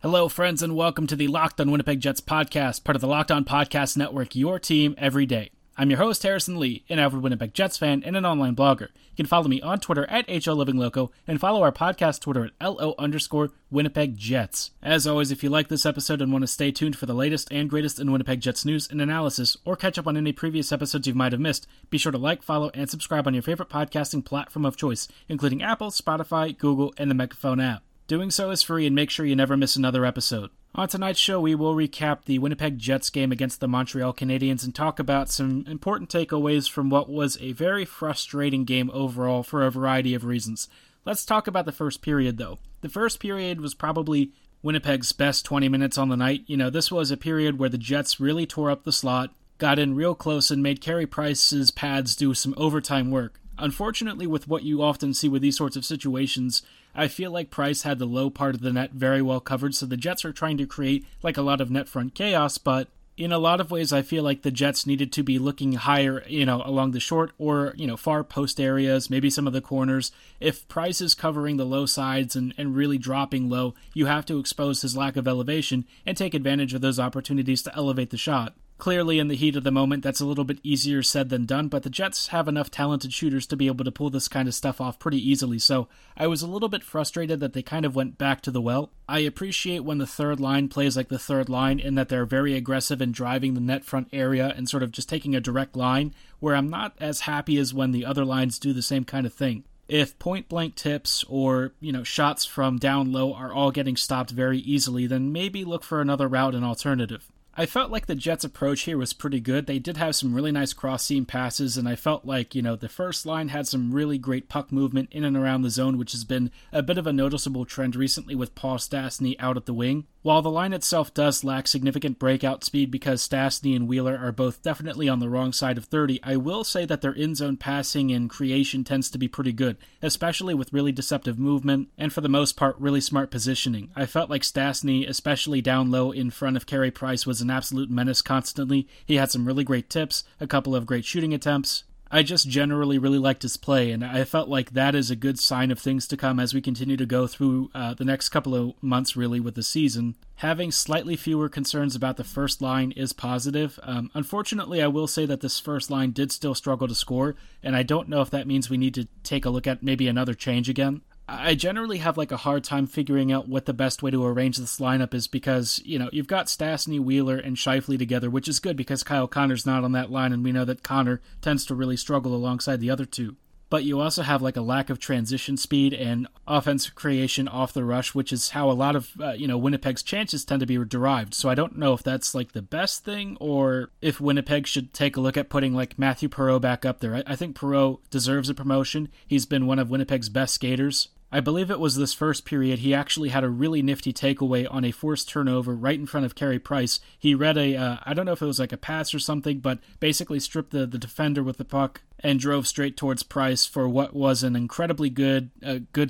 Hello, friends, and welcome to the Locked On Winnipeg Jets podcast, part of the Locked On Podcast Network, your team every day. I'm your host, Harrison Lee, an avid Winnipeg Jets fan and an online blogger. You can follow me on Twitter at HLivingLoco and follow our podcast Twitter at LO_Winnipeg Jets. As always, if you like this episode and want to stay tuned for the latest and greatest in Winnipeg Jets news and analysis, or catch up on any previous episodes you might have missed, be sure to like, follow, and subscribe on your favorite podcasting platform of choice, including Apple, Spotify, Google, and the Megaphone app. Doing so is free, and make sure you never miss another episode. On tonight's show, we will recap the Winnipeg Jets game against the Montreal Canadiens and talk about some important takeaways from what was a very frustrating game overall for a variety of reasons. Let's talk about the first period, though. The first period was probably Winnipeg's best 20 minutes on the night. You know, this was a period where the Jets really tore up the slot, got in real close, and made Carey Price's pads do some overtime work. Unfortunately, with what you often see with these sorts of situations, I feel like Price had the low part of the net very well covered, so the Jets are trying to create like a lot of net front chaos, but in a lot of ways I feel like the Jets needed to be looking higher, along the short or, far post areas, maybe some of the corners. If Price is covering the low sides and really dropping low, you have to expose his lack of elevation and take advantage of those opportunities to elevate the shot. Clearly, in the heat of the moment, that's a little bit easier said than done, but the Jets have enough talented shooters to be able to pull this kind of stuff off pretty easily, so I was a little bit frustrated that they kind of went back to the well. I appreciate when the third line plays like the third line and that they're very aggressive in driving the net front area and sort of just taking a direct line, where I'm not as happy as when the other lines do the same kind of thing. If point-blank tips or, shots from down low are all getting stopped very easily, then maybe look for another route and alternative. I felt like the Jets' approach here was pretty good. They did have some really nice cross-seam passes, and I felt like, the first line had some really great puck movement in and around the zone, which has been a bit of a noticeable trend recently with Paul Stastny out at the wing. While the line itself does lack significant breakout speed because Stastny and Wheeler are both definitely on the wrong side of 30, I will say that their in-zone passing and creation tends to be pretty good, especially with really deceptive movement and, for the most part, really smart positioning. I felt like Stastny, especially down low in front of Carey Price, was an absolute menace constantly. He had some really great tips, a couple of great shooting attempts. I just generally really liked his play, and I felt like that is a good sign of things to come as we continue to go through the next couple of months, really, with the season. Having slightly fewer concerns about the first line is positive. Unfortunately, I will say that this first line did still struggle to score, and I don't know if that means we need to take a look at maybe another change again. I generally have a hard time figuring out what the best way to arrange this lineup is because, you've got Stastny, Wheeler, and Scheifele together, which is good because Kyle Connor's not on that line, and we know that Connor tends to really struggle alongside the other two. But you also have a lack of transition speed and offensive creation off the rush, which is how a lot of, Winnipeg's chances tend to be derived. So I don't know if that's the best thing or if Winnipeg should take a look at putting Matthew Perreault back up there. I think Perreault deserves a promotion. He's been one of Winnipeg's best skaters. I believe it was this first period he actually had a really nifty takeaway on a forced turnover right in front of Carey Price. He read I don't know if it was a pass or something, but basically stripped the defender with the puck and drove straight towards Price for what was an incredibly good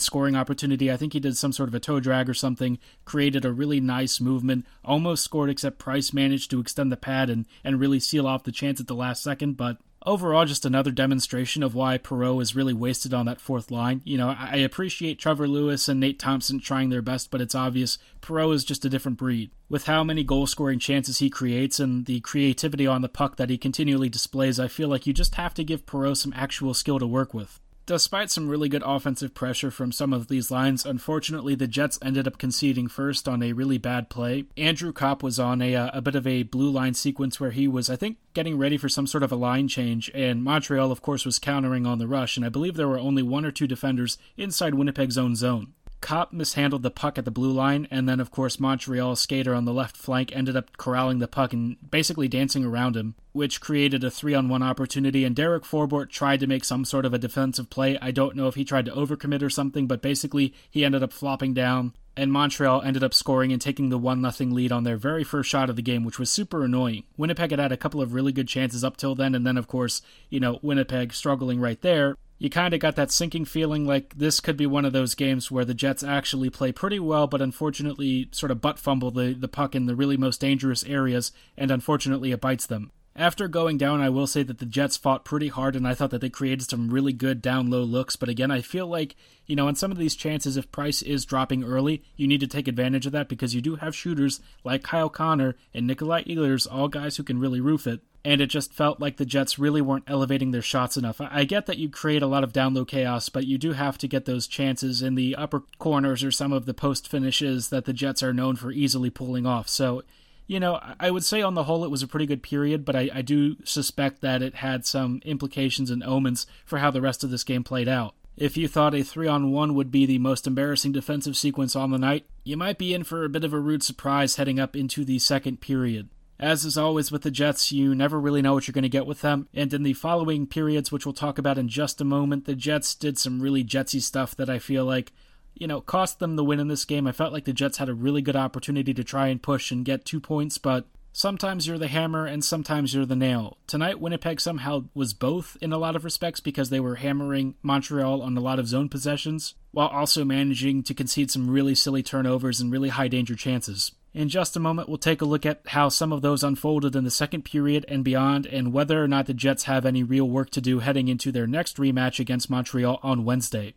scoring opportunity. I think he did some sort of a toe drag or something, created a really nice movement, almost scored except Price managed to extend the pad and really seal off the chance at the last second, but overall, just another demonstration of why Perreault is really wasted on that fourth line. I appreciate Trevor Lewis and Nate Thompson trying their best, but it's obvious Perreault is just a different breed. With how many goal-scoring chances he creates and the creativity on the puck that he continually displays, I feel like you just have to give Perreault some actual skill to work with. Despite some really good offensive pressure from some of these lines, unfortunately the Jets ended up conceding first on a really bad play. Andrew Copp was on a bit of a blue line sequence where he was, I think, getting ready for some sort of a line change, and Montreal, of course, was countering on the rush, and I believe there were only one or two defenders inside Winnipeg's own zone. Copp mishandled the puck at the blue line, and then, of course, Montreal's skater on the left flank ended up corralling the puck and basically dancing around him, which created a 3-on-1 opportunity, and Derek Forbort tried to make some sort of a defensive play. I don't know if he tried to overcommit or something, but basically he ended up flopping down, and Montreal ended up scoring and taking the 1-0 lead on their very first shot of the game, which was super annoying. Winnipeg had a couple of really good chances up till then, and then, of course, you know, Winnipeg struggling right there. You kind of got that sinking feeling like this could be one of those games where the Jets actually play pretty well, but unfortunately sort of butt fumble the puck in the really most dangerous areas, and unfortunately it bites them. After going down, I will say that the Jets fought pretty hard, and I thought that they created some really good down-low looks. But again, I feel like, you know, in some of these chances, if Price is dropping early, you need to take advantage of that because you do have shooters like Kyle Connor and Nikolaj Ehlers, all guys who can really roof it. And it just felt like the Jets really weren't elevating their shots enough. I get that you create a lot of down-low chaos, but you do have to get those chances in the upper corners or some of the post finishes that the Jets are known for easily pulling off. So, you know, I would say on the whole it was a pretty good period, but I do suspect that it had some implications and omens for how the rest of this game played out. If you thought a 3-on-1 would be the most embarrassing defensive sequence on the night, you might be in for a bit of a rude surprise heading up into the second period. As is always with the Jets, you never really know what you're going to get with them, and in the following periods, which we'll talk about in just a moment, the Jets did some really Jetsy stuff that I feel like, you know, cost them the win in this game. I felt like the Jets had a really good opportunity to try and push and get 2 points, but sometimes you're the hammer and sometimes you're the nail. Tonight, Winnipeg somehow was both in a lot of respects because they were hammering Montreal on a lot of zone possessions, while also managing to concede some really silly turnovers and really high-danger chances. In just a moment, we'll take a look at how some of those unfolded in the second period and beyond, and whether or not the Jets have any real work to do heading into their next rematch against Montreal on Wednesday.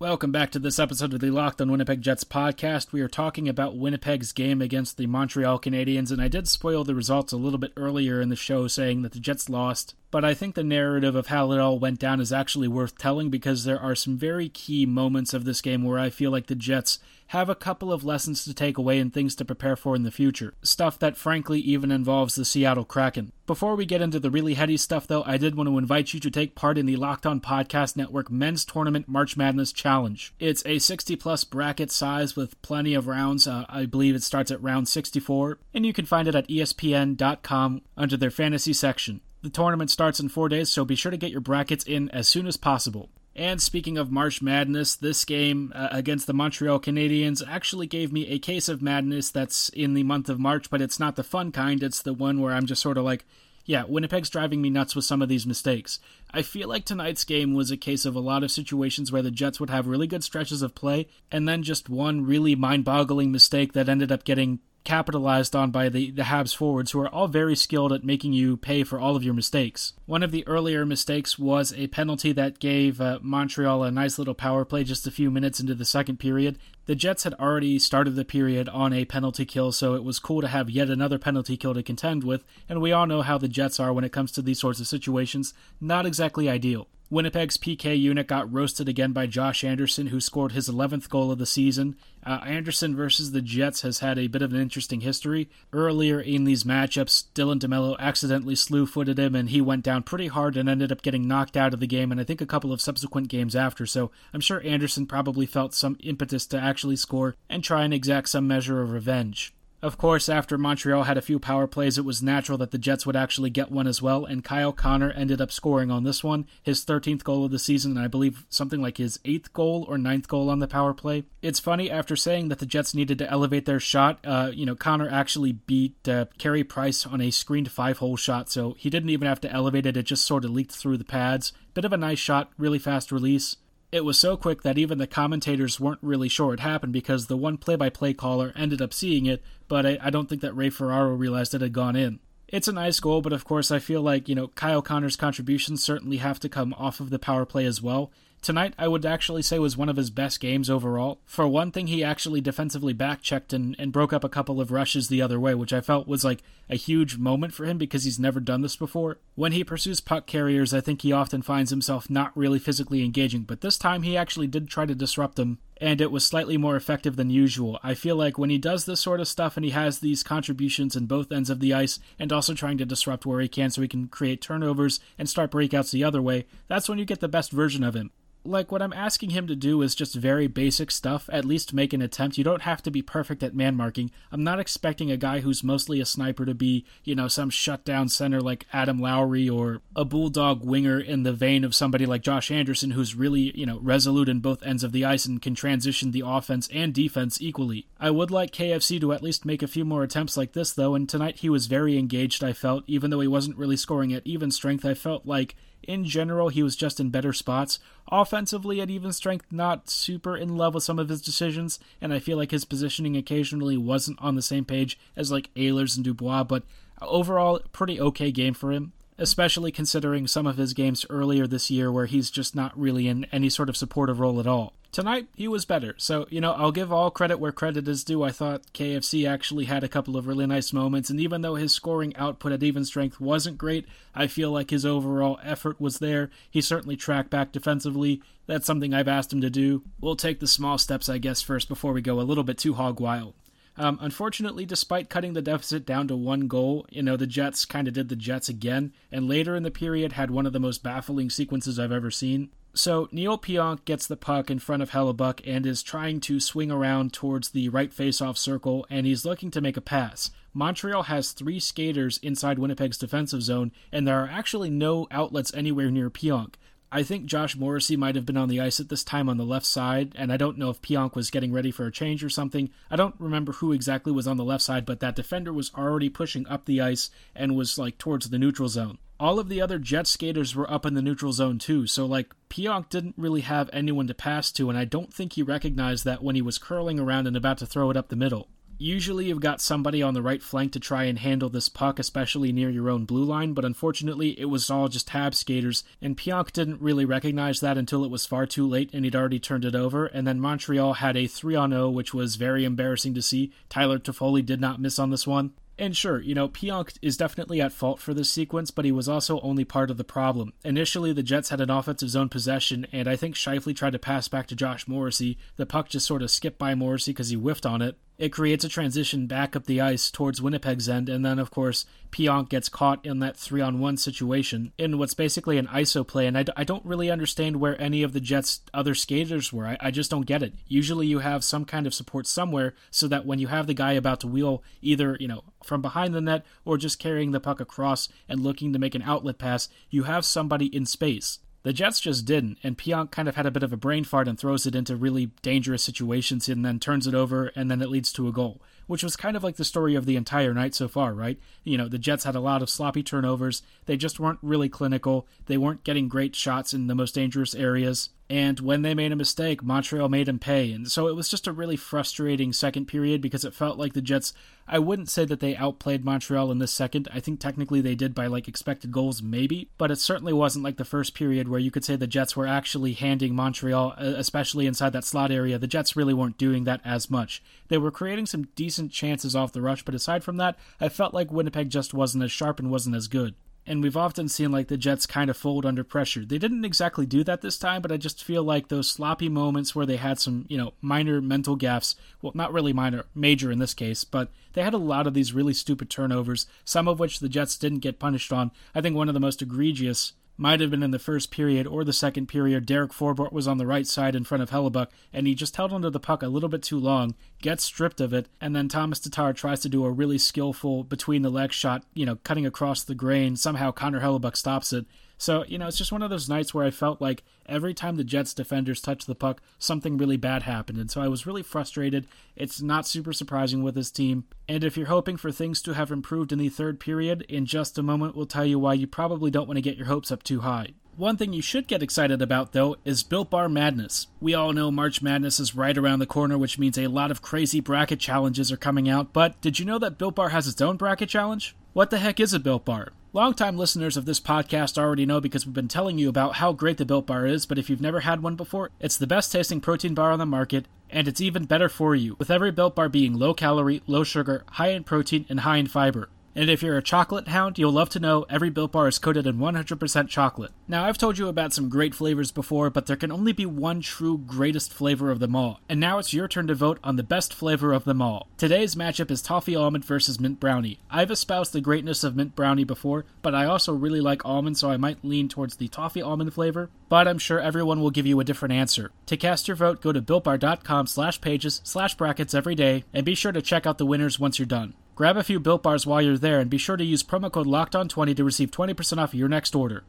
Welcome back to this episode of the Locked On Winnipeg Jets podcast. We are talking about Winnipeg's game against the Montreal Canadiens, and I did spoil the results a little bit earlier in the show saying that the Jets lost, but I think the narrative of how it all went down is actually worth telling because there are some very key moments of this game where I feel like the Jets have a couple of lessons to take away and things to prepare for in the future. Stuff that frankly even involves the Seattle Kraken. Before we get into the really heady stuff though, I did want to invite you to take part in the Locked On Podcast Network Men's Tournament March Madness Challenge. It's a 60 plus bracket size with plenty of rounds. I believe it starts at round 64, and you can find it at ESPN.com under their fantasy section. The tournament starts in 4 days, so be sure to get your brackets in as soon as possible. And speaking of March Madness, this game against the Montreal Canadiens actually gave me a case of madness that's in the month of March, but it's not the fun kind. It's the one where I'm just sort of like, yeah, Winnipeg's driving me nuts with some of these mistakes. I feel like tonight's game was a case of a lot of situations where the Jets would have really good stretches of play, and then just one really mind-boggling mistake that ended up getting capitalized on by the Habs forwards, who are all very skilled at making you pay for all of your mistakes. One of the earlier mistakes was a penalty that gave Montreal a nice little power play just a few minutes into the second period. The Jets had already started the period on a penalty kill, so it was cool to have yet another penalty kill to contend with, and we all know how the Jets are when it comes to these sorts of situations. Not exactly ideal. Winnipeg's PK unit got roasted again by Josh Anderson, who scored his 11th goal of the season. Anderson versus the Jets has had a bit of an interesting history. Earlier in these matchups, Dylan DeMelo accidentally slew-footed him, and he went down pretty hard and ended up getting knocked out of the game, and I think a couple of subsequent games after, so I'm sure Anderson probably felt some impetus to actually score and try and exact some measure of revenge. Of course, after Montreal had a few power plays, it was natural that the Jets would actually get one as well, and Kyle Connor ended up scoring on this one, his 13th goal of the season, and I believe something like his 8th goal or 9th goal on the power play. It's funny, after saying that the Jets needed to elevate their shot, Connor actually beat Carey Price on a screened 5-hole shot, so he didn't even have to elevate it, it just sort of leaked through the pads. Bit of a nice shot, really fast release. It was so quick that even the commentators weren't really sure it happened because the one play-by-play caller ended up seeing it, but I don't think that Ray Ferraro realized it had gone in. It's a nice goal, but of course I feel like, you know, Kyle Connor's contributions certainly have to come off of the power play as well. Tonight, I would actually say was one of his best games overall. For one thing, he actually defensively back-checked and broke up a couple of rushes the other way, which I felt was like a huge moment for him because he's never done this before. When he pursues puck carriers, I think he often finds himself not really physically engaging, but this time he actually did try to disrupt them, and it was slightly more effective than usual. I feel like when he does this sort of stuff and he has these contributions in both ends of the ice and also trying to disrupt where he can so he can create turnovers and start breakouts the other way, that's when you get the best version of him. like what I'm asking him to do is just very basic stuff, at least make an attempt. You don't have to be perfect at man marking. I'm not expecting a guy who's mostly a sniper to be, you know, some shutdown center like Adam Lowry or a bulldog winger in the vein of somebody like Josh Anderson, who's really, you know, resolute in both ends of the ice and can transition the offense and defense equally. I would like KFC to at least make a few more attempts like this though, and tonight he was very engaged, I felt, even though he wasn't really scoring at even strength. I felt like in general, he was just in better spots. Offensively, at even strength, not super in love with some of his decisions, and I feel like his positioning occasionally wasn't on the same page as like Ehlers and Dubois, but overall, pretty okay game for him, especially considering some of his games earlier this year where he's just not really in any sort of supportive role at all. Tonight, he was better, so, you know, I'll give all credit where credit is due. I thought KFC actually had a couple of really nice moments, and even though his scoring output at even strength wasn't great, I feel like his overall effort was there. He certainly tracked back defensively. That's something I've asked him to do. We'll take the small steps, I guess, first before we go a little bit too hog wild. Unfortunately, despite cutting the deficit down to one goal, you know, the Jets kind of did the Jets again, and later in the period had one of the most baffling sequences I've ever seen. So Neil Pionk gets the puck in front of Hellebuyck and is trying to swing around towards the right face-off circle, and he's looking to make a pass. Montreal has three skaters inside Winnipeg's defensive zone, and there are actually no outlets anywhere near Pionk. I think Josh Morrissey might have been on the ice at this time on the left side, and I don't know if Pionk was getting ready for a change or something. I don't remember who exactly was on the left side, but that defender was already pushing up the ice and was, like, towards the neutral zone. All of the other Jet skaters were up in the neutral zone too, so, like, Pionk didn't really have anyone to pass to, and I don't think he recognized that when he was curling around and about to throw it up the middle. Usually you've got somebody on the right flank to try and handle this puck, especially near your own blue line, but unfortunately it was all just tab skaters, and Pionk didn't really recognize that until it was far too late and he'd already turned it over, and then Montreal had a 3-on-0, which was very embarrassing to see. Tyler Toffoli did not miss on this one. And sure, you know, Pionk is definitely at fault for this sequence, but he was also only part of the problem. Initially, the Jets had an offensive zone possession, and I think Scheifele tried to pass back to Josh Morrissey. The puck just sort of skipped by Morrissey because he whiffed on it. It creates a transition back up the ice towards Winnipeg's end, and then, of course, Pionk gets caught in that 3-on-1 situation in what's basically an iso play, and I don't really understand where any of the Jets' other skaters were. I just don't get it. Usually you have some kind of support somewhere so that when you have the guy about to wheel either, you know, from behind the net or just carrying the puck across and looking to make an outlet pass, you have somebody in space. The Jets just didn't, and Pionk kind of had a bit of a brain fart and throws it into really dangerous situations and then turns it over, and then it leads to a goal, which was kind of like the story of the entire night so far, right? You know, the Jets had a lot of sloppy turnovers, they just weren't really clinical, they weren't getting great shots in the most dangerous areas, and when they made a mistake, Montreal made them pay, and so it was just a really frustrating second period because it felt like the Jets, I wouldn't say that they outplayed Montreal in this second. I think technically they did by, like, expected goals maybe, but it certainly wasn't like the first period where you could say the Jets were actually handing Montreal, especially inside that slot area. The Jets really weren't doing that as much. They were creating some decent chances off the rush, but aside from that, I felt like Winnipeg just wasn't as sharp and wasn't as good. And we've often seen, like, the Jets kind of fold under pressure. They didn't exactly do that this time, but I just feel like those sloppy moments where they had some, you know, minor mental gaffes, well, not really minor, major in this case, but they had a lot of these really stupid turnovers, some of which the Jets didn't get punished on. I think one of the most egregious might have been in the first period or the second period. Derek Forbort was on the right side in front of Hellebuyck, and he just held onto the puck a little bit too long, gets stripped of it, and then Tomas Tatar tries to do a really skillful between-the-leg shot, you know, cutting across the grain. Somehow Connor Hellebuyck stops it. So, you know, it's just one of those nights where I felt like every time the Jets defenders touched the puck, something really bad happened, and so I was really frustrated. It's not super surprising with this team, and if you're hoping for things to have improved in the third period, in just a moment we'll tell you why you probably don't want to get your hopes up too high. One thing you should get excited about, though, is Built Bar Madness. We all know March Madness is right around the corner, which means a lot of crazy bracket challenges are coming out, but did you know that Built Bar has its own bracket challenge? What the heck is a Built Bar? Longtime listeners of this podcast already know because we've been telling you about how great the Built Bar is, but if you've never had one before, it's the best tasting protein bar on the market, and it's even better for you, with every Built Bar being low calorie, low sugar, high in protein, and high in fiber. And if you're a chocolate hound, you'll love to know every Built Bar is coated in 100% chocolate. Now, I've told you about some great flavors before, but there can only be one true greatest flavor of them all. And now it's your turn to vote on the best flavor of them all. Today's matchup is toffee almond versus mint brownie. I've espoused the greatness of mint brownie before, but I also really like almond, so I might lean towards the toffee almond flavor, but I'm sure everyone will give you a different answer. To cast your vote, go to builtbar.com/pages/brackets every day, and be sure to check out the winners once you're done. Grab a few Built Bars while you're there, and be sure to use promo code LOCKEDON20 to receive 20% off your next order.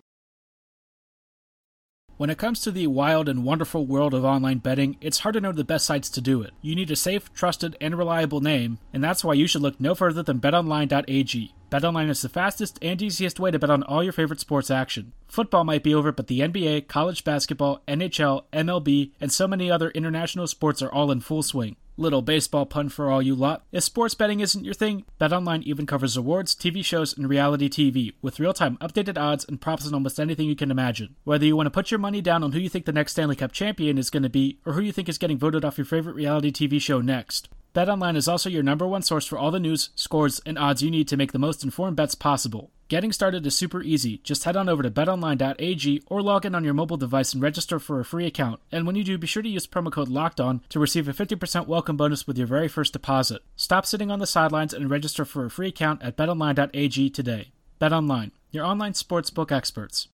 When it comes to the wild and wonderful world of online betting, it's hard to know the best sites to do it. You need a safe, trusted, and reliable name, and that's why you should look no further than betonline.ag. BetOnline is the fastest and easiest way to bet on all your favorite sports action. Football might be over, but the NBA, college basketball, NHL, MLB, and so many other international sports are all in full swing. Little baseball pun for all you lot. If sports betting isn't your thing, BetOnline even covers awards, TV shows, and reality TV, with real-time updated odds and props on almost anything you can imagine. Whether you want to put your money down on who you think the next Stanley Cup champion is going to be, or who you think is getting voted off your favorite reality TV show next. BetOnline is also your number one source for all the news, scores, and odds you need to make the most informed bets possible. Getting started is super easy. Just head on over to betonline.ag or log in on your mobile device and register for a free account. And when you do, be sure to use promo code LOCKEDON to receive a 50% welcome bonus with your very first deposit. Stop sitting on the sidelines and register for a free account at betonline.ag today. BetOnline, your online sportsbook experts.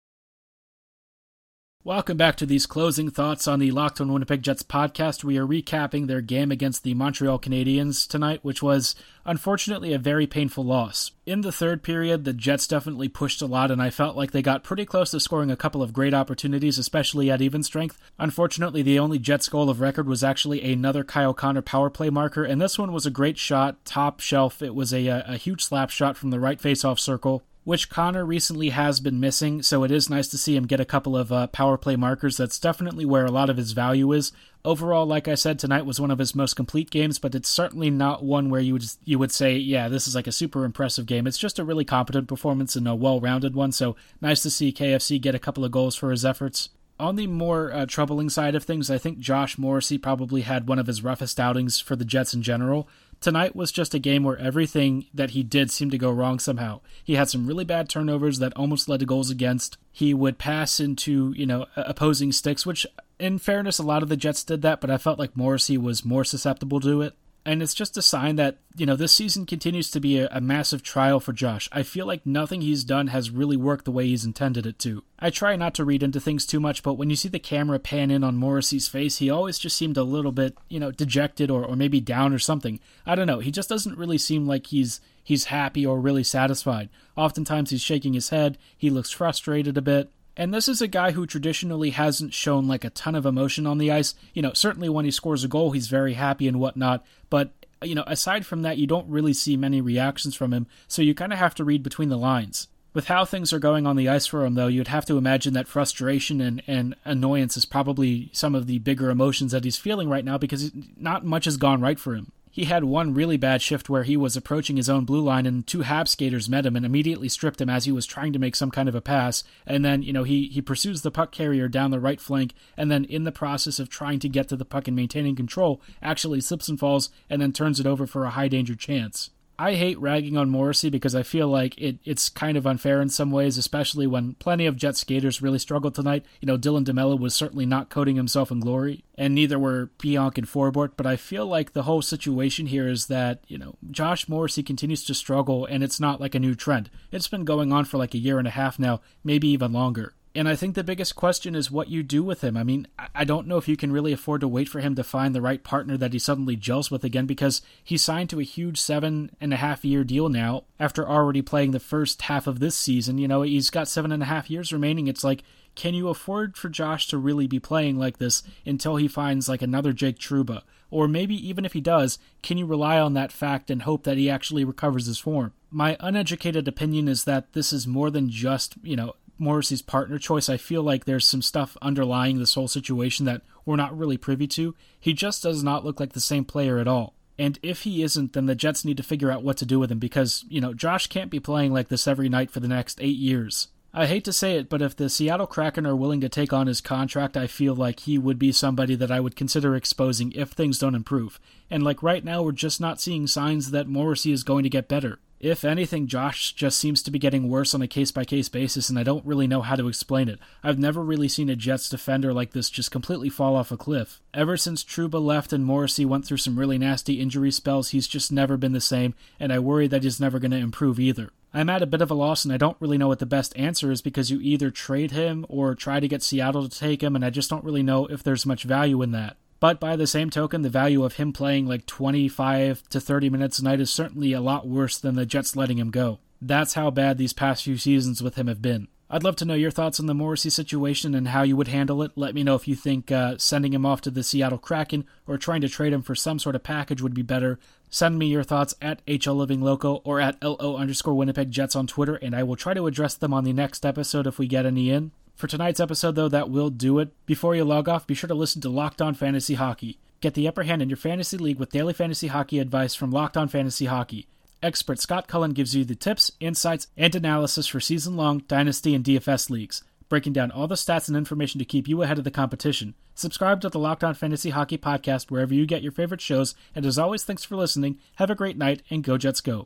Welcome back to these closing thoughts on the Locked On Winnipeg Jets podcast. We are recapping their game against the Montreal Canadiens tonight, which was unfortunately a very painful loss. In the third period, the Jets definitely pushed a lot, and I felt like they got pretty close to scoring a couple of great opportunities, especially at even strength. Unfortunately, the only Jets goal of record was actually another Kyle Connor power play marker, and this one was a great shot, top shelf. It was a huge slap shot from the right face-off circle, which Connor recently has been missing, so it is nice to see him get a couple of power play markers. That's definitely where a lot of his value is. Overall, like I said, tonight was one of his most complete games, but it's certainly not one where you would say, yeah, this is like a super impressive game. It's just a really competent performance and a well-rounded one, so nice to see KFC get a couple of goals for his efforts. On the more troubling side of things, I think Josh Morrissey probably had one of his roughest outings for the Jets in general. Tonight was just a game where everything that he did seemed to go wrong somehow. He had some really bad turnovers that almost led to goals against. He would pass into, opposing sticks, which in fairness, a lot of the Jets did that, but I felt like Morrissey was more susceptible to it. And it's just a sign that, this season continues to be a massive trial for Josh. I feel like nothing he's done has really worked the way he's intended it to. I try not to read into things too much, but when you see the camera pan in on Morrissey's face, he always just seemed a little bit, dejected or maybe down or something. I don't know. He just doesn't really seem like he's happy or really satisfied. Oftentimes he's shaking his head. He looks frustrated a bit. And this is a guy who traditionally hasn't shown like a ton of emotion on the ice. Certainly when he scores a goal, he's very happy and whatnot. But, aside from that, you don't really see many reactions from him. So you kind of have to read between the lines. With how things are going on the ice for him, though, you'd have to imagine that frustration and annoyance is probably some of the bigger emotions that he's feeling right now because not much has gone right for him. He had one really bad shift where he was approaching his own blue line and two Habs skaters met him and immediately stripped him as he was trying to make some kind of a pass. And then, he pursues the puck carrier down the right flank and then in the process of trying to get to the puck and maintaining control, actually slips and falls and then turns it over for a high danger chance. I hate ragging on Morrissey because I feel like it's kind of unfair in some ways, especially when plenty of Jet skaters really struggled tonight. Dylan DeMelo was certainly not coating himself in glory, and neither were Pionk and Forbort, but I feel like the whole situation here is that, Josh Morrissey continues to struggle, and it's not like a new trend. It's been going on for like a year and a half now, maybe even longer. And I think the biggest question is what you do with him. I mean, I don't know if you can really afford to wait for him to find the right partner that he suddenly gels with again because he signed to a huge 7.5-year deal now after already playing the first half of this season. He's got 7.5 years remaining. It's like, can you afford for Josh to really be playing like this until he finds like another Jake Trouba? Or maybe even if he does, can you rely on that fact and hope that he actually recovers his form? My uneducated opinion is that this is more than just, Morrissey's partner choice. I feel like there's some stuff underlying this whole situation that we're not really privy to. He just does not look like the same player at all. And if he isn't, then the Jets need to figure out what to do with him because, Josh can't be playing like this every night for the next 8 years. I hate to say it, but if the Seattle Kraken are willing to take on his contract, I feel like he would be somebody that I would consider exposing if things don't improve. And right now, we're just not seeing signs that Morrissey is going to get better. If anything, Josh just seems to be getting worse on a case-by-case basis, and I don't really know how to explain it. I've never really seen a Jets defender like this just completely fall off a cliff. Ever since Trouba left and Morrissey went through some really nasty injury spells, he's just never been the same, and I worry that he's never going to improve either. I'm at a bit of a loss, and I don't really know what the best answer is because you either trade him or try to get Seattle to take him, and I just don't really know if there's much value in that. But by the same token, the value of him playing like 25 to 30 minutes a night is certainly a lot worse than the Jets letting him go. That's how bad these past few seasons with him have been. I'd love to know your thoughts on the Morrissey situation and how you would handle it. Let me know if you think sending him off to the Seattle Kraken or trying to trade him for some sort of package would be better. Send me your thoughts at HLLivingLoco or at LO_Winnipeg Jets on Twitter, and I will try to address them on the next episode if we get any in. For tonight's episode, though, that will do it. Before you log off, be sure to listen to Locked On Fantasy Hockey. Get the upper hand in your fantasy league with daily fantasy hockey advice from Locked On Fantasy Hockey. Expert Scott Cullen gives you the tips, insights, and analysis for season-long Dynasty and DFS leagues, breaking down all the stats and information to keep you ahead of the competition. Subscribe to the Locked On Fantasy Hockey podcast wherever you get your favorite shows, and as always, thanks for listening, have a great night, and Go Jets Go!